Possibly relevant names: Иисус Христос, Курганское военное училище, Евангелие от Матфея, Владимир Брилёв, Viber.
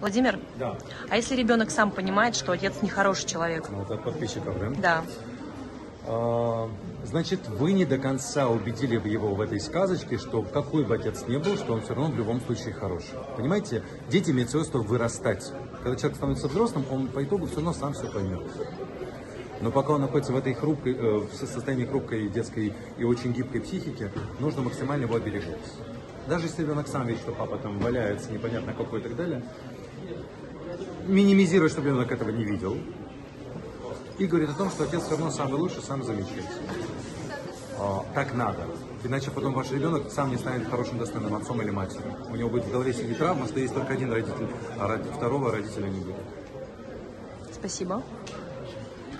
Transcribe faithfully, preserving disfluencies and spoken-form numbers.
Владимир? Да. А если ребенок сам понимает, что отец нехороший человек? Ну, это от подписчиков, да? Да. А, значит, вы не до конца убедили его в этой сказочке, что какой бы отец ни был, что он все равно в любом случае хороший. Понимаете? Дети имеют свойство вырастать. Когда человек становится взрослым, он по итогу все равно сам все поймет. Но пока он находится в этой хрупкой, в состоянии хрупкой детской и очень гибкой психики, нужно максимально его оберегать. Даже если ребенок сам видит, что папа там валяется, непонятно какой и так далее, минимизирует, чтобы ребенок этого не видел, и говорит о том, что отец все равно самый лучший, самый замечательный. Так надо. Иначе потом ваш ребенок сам не станет хорошим достойным отцом или матерью. У него будет в голове сидеть травма, что есть только один родитель, а ради второго родителя не будет. Спасибо.